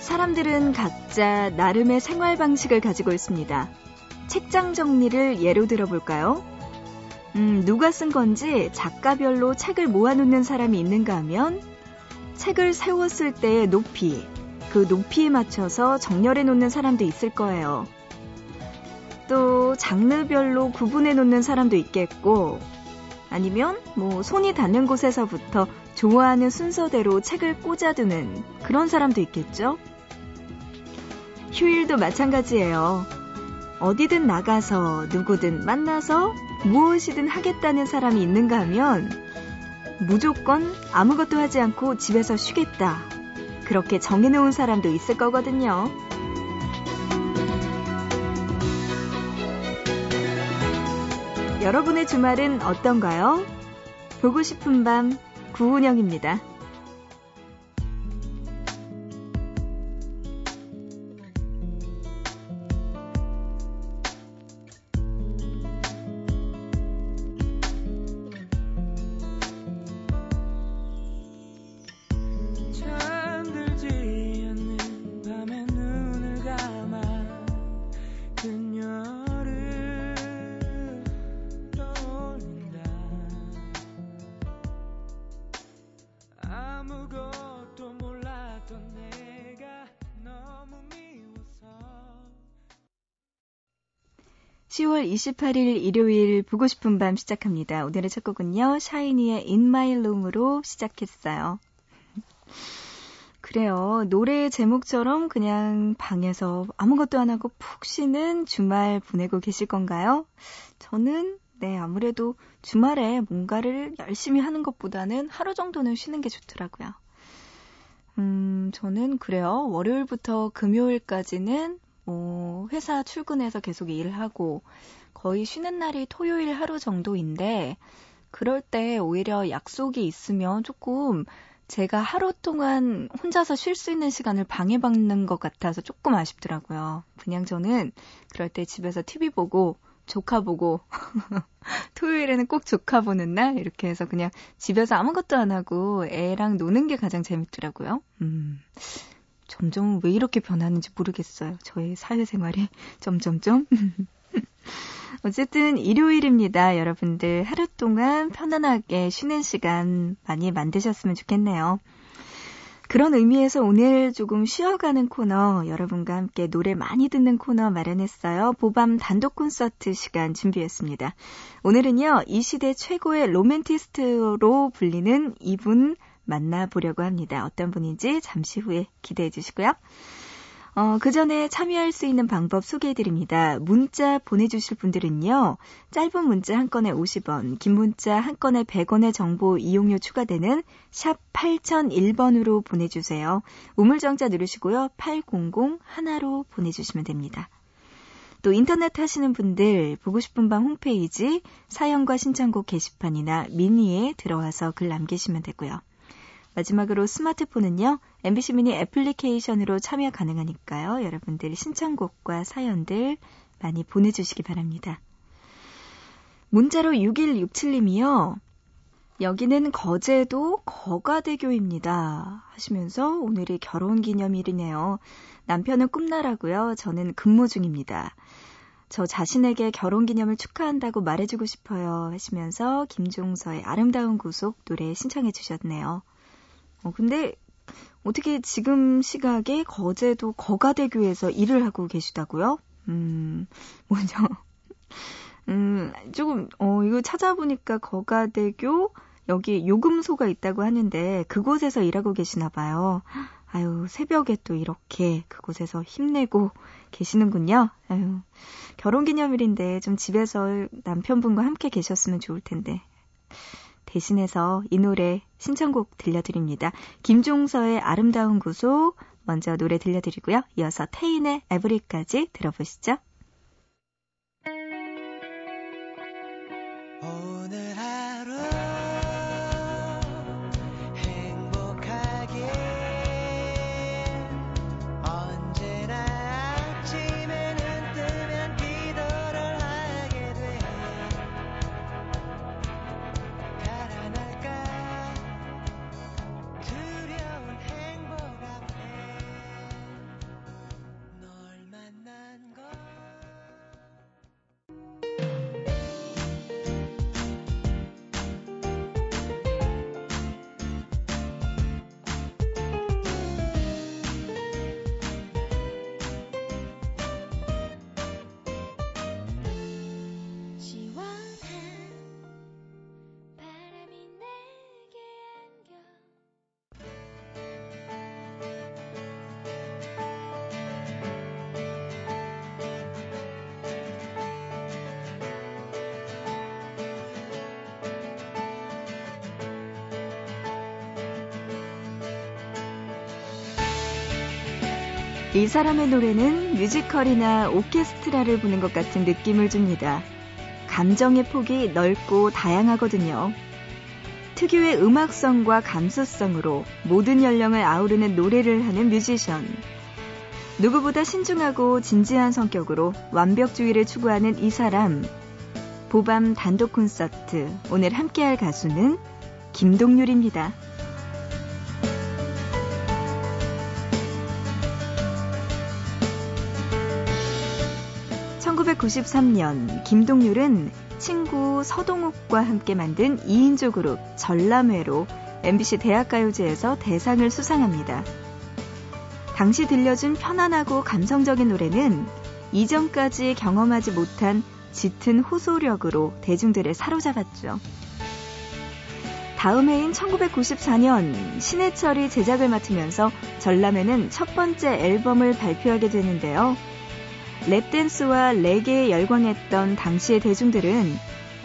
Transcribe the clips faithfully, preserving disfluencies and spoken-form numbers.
사람들은 각자 나름의 생활 방식을 가지고 있습니다. 책장 정리를 예로 들어볼까요? 음, 누가 쓴 건지 작가별로 책을 모아놓는 사람이 있는가 하면 책을 세웠을 때의 높이, 그 높이에 맞춰서 정렬해놓는 사람도 있을 거예요. 또 장르별로 구분해놓는 사람도 있겠고, 아니면 뭐 손이 닿는 곳에서부터 좋아하는 순서대로 책을 꽂아두는 그런 사람도 있겠죠? 휴일도 마찬가지예요. 어디든 나가서 누구든 만나서 무엇이든 하겠다는 사람이 있는가 하면 무조건 아무것도 하지 않고 집에서 쉬겠다, 그렇게 정해놓은 사람도 있을 거거든요. 여러분의 주말은 어떤가요? 보고 싶은 밤, 구은영입니다. 시월 이십팔일 일요일 보고 싶은 밤 시작합니다. 오늘의 첫 곡은요, 샤이니의 In My Room으로 시작했어요. 그래요. 노래의 제목처럼 그냥 방에서 아무것도 안 하고 푹 쉬는 주말 보내고 계실 건가요? 저는 네, 아무래도 주말에 뭔가를 열심히 하는 것보다는 하루 정도는 쉬는 게 좋더라고요. 음, 저는 그래요. 월요일부터 금요일까지는 뭐 회사 출근해서 계속 일하고 거의 쉬는 날이 토요일 하루 정도인데, 그럴 때 오히려 약속이 있으면 조금 제가 하루 동안 혼자서 쉴 수 있는 시간을 방해받는 것 같아서 조금 아쉽더라고요. 그냥 저는 그럴 때 집에서 티비 보고 조카 보고 토요일에는 꼭 조카 보는 날, 이렇게 해서 그냥 집에서 아무것도 안 하고 애랑 노는 게 가장 재밌더라고요. 음... 점점 왜 이렇게 변하는지 모르겠어요. 저의 사회생활이 점점점. 어쨌든 일요일입니다. 여러분들 하루 동안 편안하게 쉬는 시간 많이 만드셨으면 좋겠네요. 그런 의미에서 오늘 조금 쉬어가는 코너, 여러분과 함께 노래 많이 듣는 코너 마련했어요. 보밤 단독 콘서트 시간 준비했습니다. 오늘은요, 이 시대 최고의 로맨티스트로 불리는 이분 만나보려고 합니다. 어떤 분인지 잠시 후에 기대해 주시고요. 어, 그 전에 참여할 수 있는 방법 소개해드립니다. 문자 보내주실 분들은요, 짧은 문자 한 건에 오십 원, 긴 문자 한 건에 백 원의 정보 이용료 추가되는 샵 팔공공일번으로 보내주세요. 우물정자 누르시고요, 팔공공일로 보내주시면 됩니다. 또 인터넷 하시는 분들, 보고 싶은 밤 홈페이지 사연과 신청곡 게시판이나 미니에 들어와서 글 남기시면 되고요. 마지막으로 스마트폰은요, 엠비씨 미니 애플리케이션으로 참여 가능하니까요. 여러분들 신청곡과 사연들 많이 보내주시기 바랍니다. 문자로 육일육칠님이요. 여기는 거제도 거가대교입니다 하시면서, 오늘이 결혼기념일이네요. 남편은 꿈나라고요. 저는 근무 중입니다. 저 자신에게 결혼기념을 축하한다고 말해주고 싶어요 하시면서 김종서의 아름다운 구속 노래 신청해 주셨네요. 어, 근데 어떻게 지금 시각에 거제도 거가대교에서 일을 하고 계시다고요? 음, 뭐죠? 음, 조금, 어, 이거 찾아보니까 거가대교, 여기 요금소가 있다고 하는데, 그곳에서 일하고 계시나 봐요. 아유, 새벽에 또 이렇게 그곳에서 힘내고 계시는군요. 아유, 결혼기념일인데 좀 집에서 남편분과 함께 계셨으면 좋을 텐데. 대신해서 이 노래 신청곡 들려드립니다. 김종서의 아름다운 구속 먼저 노래 들려드리고요. 이어서 태인의 에브리까지 들어보시죠. 오늘 하루 행복하게 언제나 아침에 눈 뜨면 기도를 하게 돼 달아날까 두려운 행복 앞에 널 만난 걸. 이 사람의 노래는 뮤지컬이나 오케스트라를 부는 것 같은 느낌을 줍니다. 감정의 폭이 넓고 다양하거든요. 특유의 음악성과 감수성으로 모든 연령을 아우르는 노래를 하는 뮤지션. 누구보다 신중하고 진지한 성격으로 완벽주의를 추구하는 이 사람. 보밤 단독 콘서트, 오늘 함께할 가수는 김동률입니다. 천구백구십삼 년 김동률은 친구 서동욱과 함께 만든 이인조 그룹 전람회로 엠비씨 대학가요제에서 대상을 수상합니다. 당시 들려준 편안하고 감성적인 노래는 이전까지 경험하지 못한 짙은 호소력으로 대중들을 사로잡았죠. 다음 해인 천구백구십사 년 신해철이 제작을 맡으면서 전람회는 첫 번째 앨범을 발표하게 되는데요. 랩댄스와 레게에 열광했던 당시의 대중들은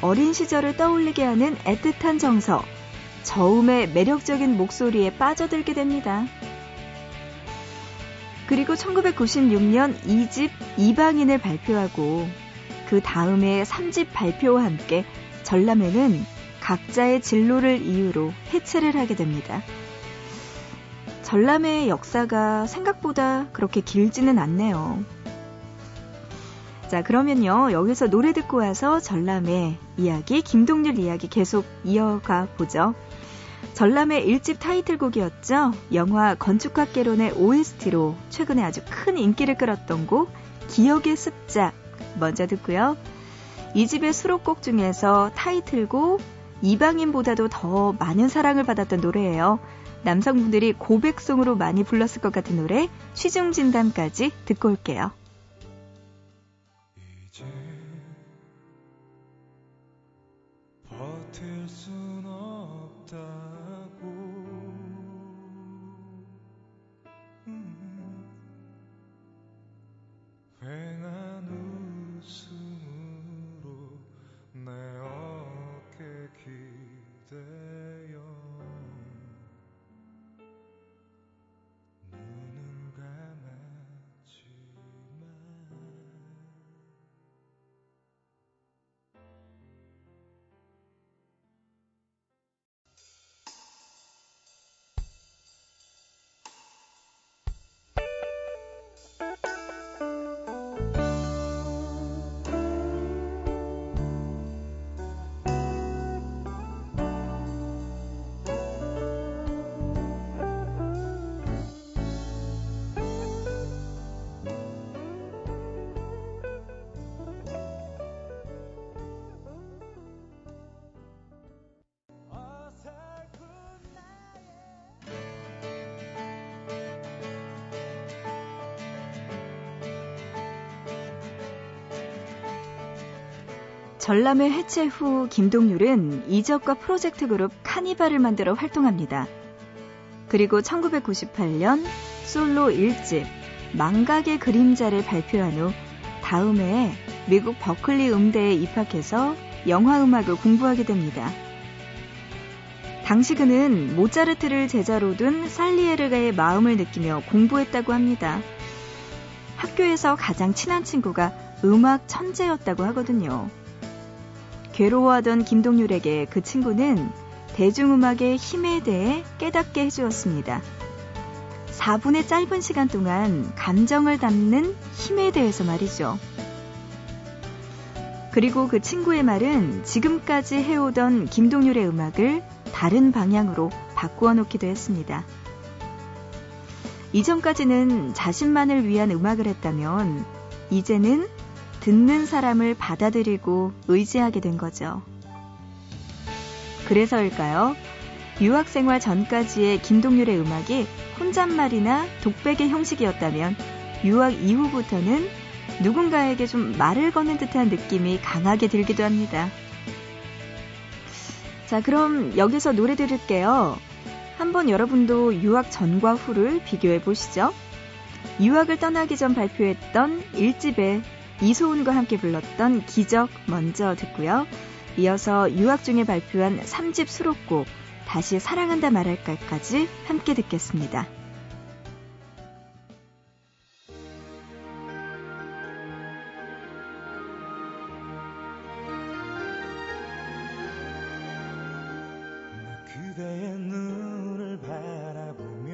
어린 시절을 떠올리게 하는 애틋한 정서, 저음의 매력적인 목소리에 빠져들게 됩니다. 그리고 천구백구십육 년 이 집 이방인을 발표하고 그 다음에 삼 집 발표와 함께 전람회는 각자의 진로를 이유로 해체를 하게 됩니다. 전람회의 역사가 생각보다 그렇게 길지는 않네요. 자, 그러면요. 여기서 노래 듣고 와서 전람회 이야기, 김동률 이야기 계속 이어가 보죠. 전람회 일 집 타이틀곡이었죠. 영화 건축학개론의 오에스티로 최근에 아주 큰 인기를 끌었던 곡 기억의 습작 먼저 듣고요. 이 집의 수록곡 중에서 타이틀곡 이방인보다도 더 많은 사랑을 받았던 노래예요. 남성분들이 고백송으로 많이 불렀을 것 같은 노래 취중진담까지 듣고 올게요. 버틸 순 없다고 음, 휑한 웃음으로 내 어깨 기대어 눈을 감았지만 전람회 해체 후 김동률은 이적과 프로젝트 그룹 카니발을 만들어 활동합니다. 그리고 천구백구십팔 년 솔로 일 집 망각의 그림자를 발표한 후 다음 해에 미국 버클리 음대에 입학해서 영화음악을 공부하게 됩니다. 당시 그는 모차르트를 제자로 둔 살리에르의 마음을 느끼며 공부했다고 합니다. 학교에서 가장 친한 친구가 음악 천재였다고 하거든요. 괴로워하던 김동률에게 그 친구는 대중음악의 힘에 대해 깨닫게 해주었습니다. 사 분의 짧은 시간 동안 감정을 담는 힘에 대해서 말이죠. 그리고 그 친구의 말은 지금까지 해오던 김동률의 음악을 다른 방향으로 바꾸어 놓기도 했습니다. 이전까지는 자신만을 위한 음악을 했다면 이제는 듣는 사람을 받아들이고 의지하게 된 거죠. 그래서일까요? 유학생활 전까지의 김동률의 음악이 혼잣말이나 독백의 형식이었다면 유학 이후부터는 누군가에게 좀 말을 거는 듯한 느낌이 강하게 들기도 합니다. 자, 그럼 여기서 노래 들을게요. 한번 여러분도 유학 전과 후를 비교해 보시죠. 유학을 떠나기 전 발표했던 일 집에 이소은과 함께 불렀던 기적 먼저 듣고요. 이어서 유학 중에 발표한 삼 집 수록곡 다시 사랑한다 말할까까지 함께 듣겠습니다. 그대의 눈을 바라보면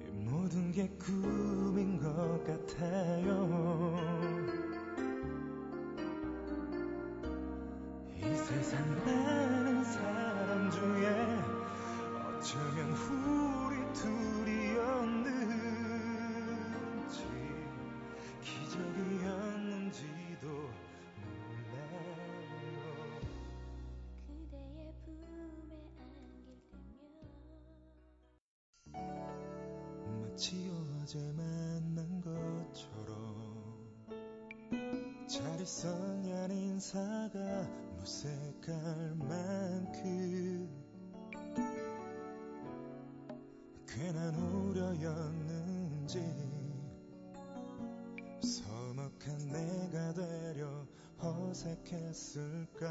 이 모든 게 꿈인 것 같아요. 이 세상 많은 사람 중에 어쩌면 우리 둘이었는지 기적이었는지도 몰라요. 그대의 품에 안길 때면 마치 어제 만난 것처럼 잘 있었냐는 인사가 무색할 만큼 괜한 우려였는지 서먹한 내가 되려 어색했을까.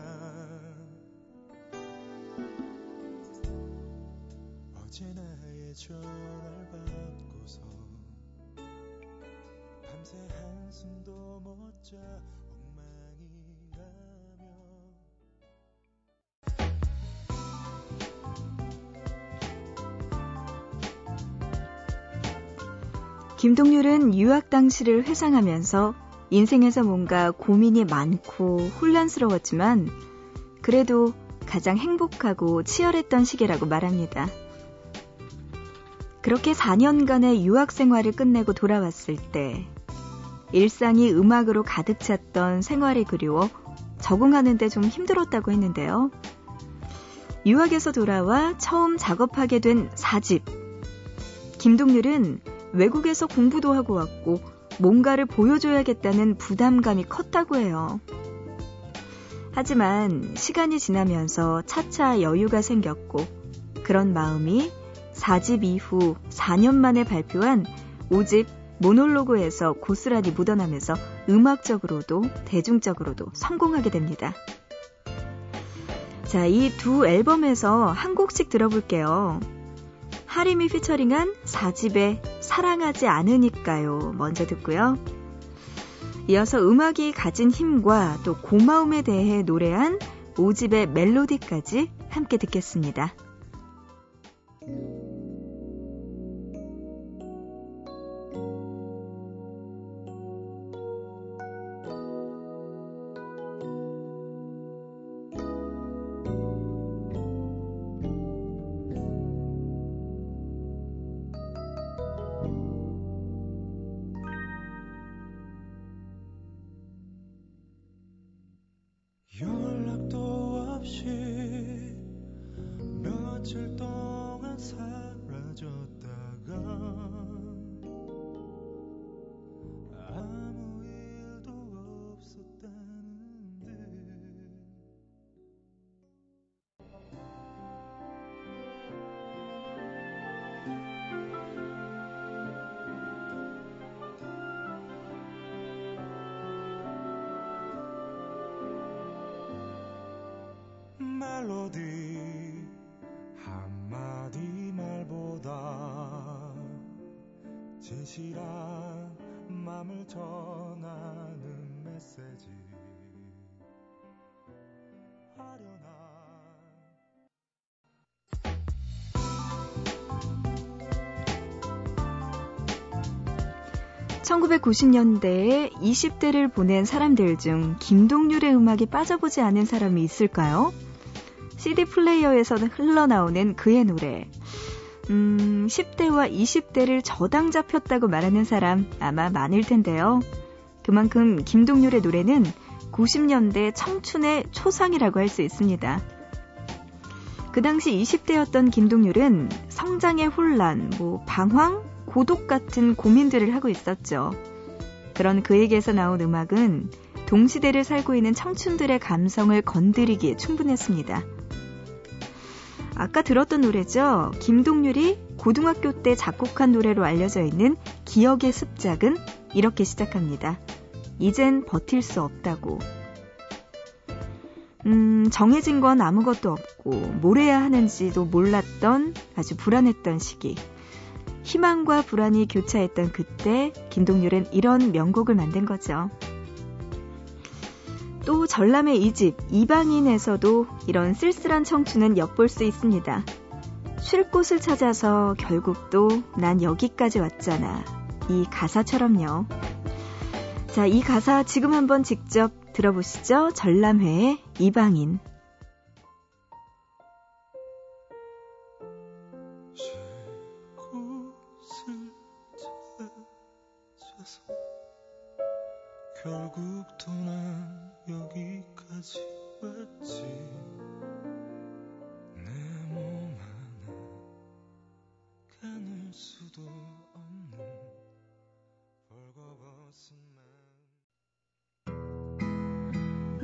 어제 나의 전화를 받고서 밤새 한숨도 못 자 김동률은 유학 당시를 회상하면서 인생에서 뭔가 고민이 많고 혼란스러웠지만 그래도 가장 행복하고 치열했던 시기라고 말합니다. 그렇게 사 년간의 유학 생활을 끝내고 돌아왔을 때 일상이 음악으로 가득 찼던 생활이 그리워 적응하는 데 좀 힘들었다고 했는데요. 유학에서 돌아와 처음 작업하게 된 사 집. 김동률은 외국에서 공부도 하고 왔고 뭔가를 보여줘야겠다는 부담감이 컸다고 해요. 하지만 시간이 지나면서 차차 여유가 생겼고 그런 마음이 사 집 이후 사 년 만에 발표한 오 집 모놀로그에서 고스란히 묻어나면서 음악적으로도 대중적으로도 성공하게 됩니다. 자, 이 두 앨범에서 한 곡씩 들어볼게요. 하림이 피처링한 사 집의 사랑하지 않으니까요 먼저 듣고요. 이어서 음악이 가진 힘과 또 고마움에 대해 노래한 오 집의 멜로디까지 함께 듣겠습니다. 며칠 동안 사라졌다가 아무 일도 없었다는데. 멜로디 한마디 말보다 진실한 맘을 전하는 메시지 하려나. 천구백구십 년대에 이십 대를 보낸 사람들 중 김동률의 음악에 빠져보지 않은 사람이 있을까요? 씨디 플레이어에서는 흘러나오는 그의 노래. 음, 십 대와 이십 대를 저당 잡혔다고 말하는 사람 아마 많을 텐데요. 그만큼 김동률의 노래는 구십 년대 청춘의 초상이라고 할 수 있습니다. 그 당시 이십 대였던 김동률은 성장의 혼란, 뭐 방황, 고독 같은 고민들을 하고 있었죠. 그런 그에게서 나온 음악은 동시대를 살고 있는 청춘들의 감성을 건드리기에 충분했습니다. 아까 들었던 노래죠. 김동률이 고등학교 때 작곡한 노래로 알려져 있는 기억의 습작은 이렇게 시작합니다. 이젠 버틸 수 없다고. 음, 정해진 건 아무것도 없고 뭘 해야 하는지도 몰랐던 아주 불안했던 시기. 희망과 불안이 교차했던 그때 김동률은 이런 명곡을 만든 거죠. 또 전람회 이 집 이방인에서도 이런 쓸쓸한 청춘은 엿볼 수 있습니다. 쉴 곳을 찾아서 결국 또 난 여기까지 왔잖아. 이 가사처럼요. 자, 이 가사 지금 한번 직접 들어보시죠. 전람회의 이방인. 결국 또 난 여기까지 왔지. 내 몸 안에 가눌 수도 없는 벌거벗은 맘.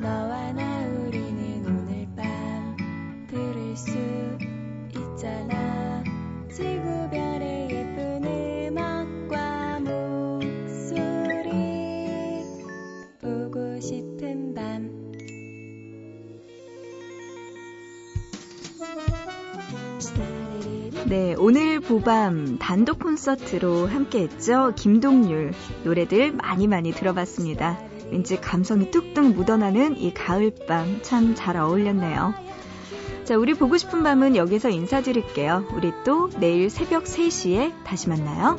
너와 나 우리는 오늘 밤 들을 수 있잖아. 지구별의 예쁜 음악과 목소리 보고 싶은 밤. 네, 오늘 보밤 단독 콘서트로 함께했죠. 김동률 노래들 많이 많이 들어봤습니다. 왠지 감성이 뚝뚝 묻어나는 이 가을밤 참 잘 어울렸네요. 자, 우리 보고 싶은 밤은 여기서 인사드릴게요. 우리 또 내일 새벽 세 시에 다시 만나요.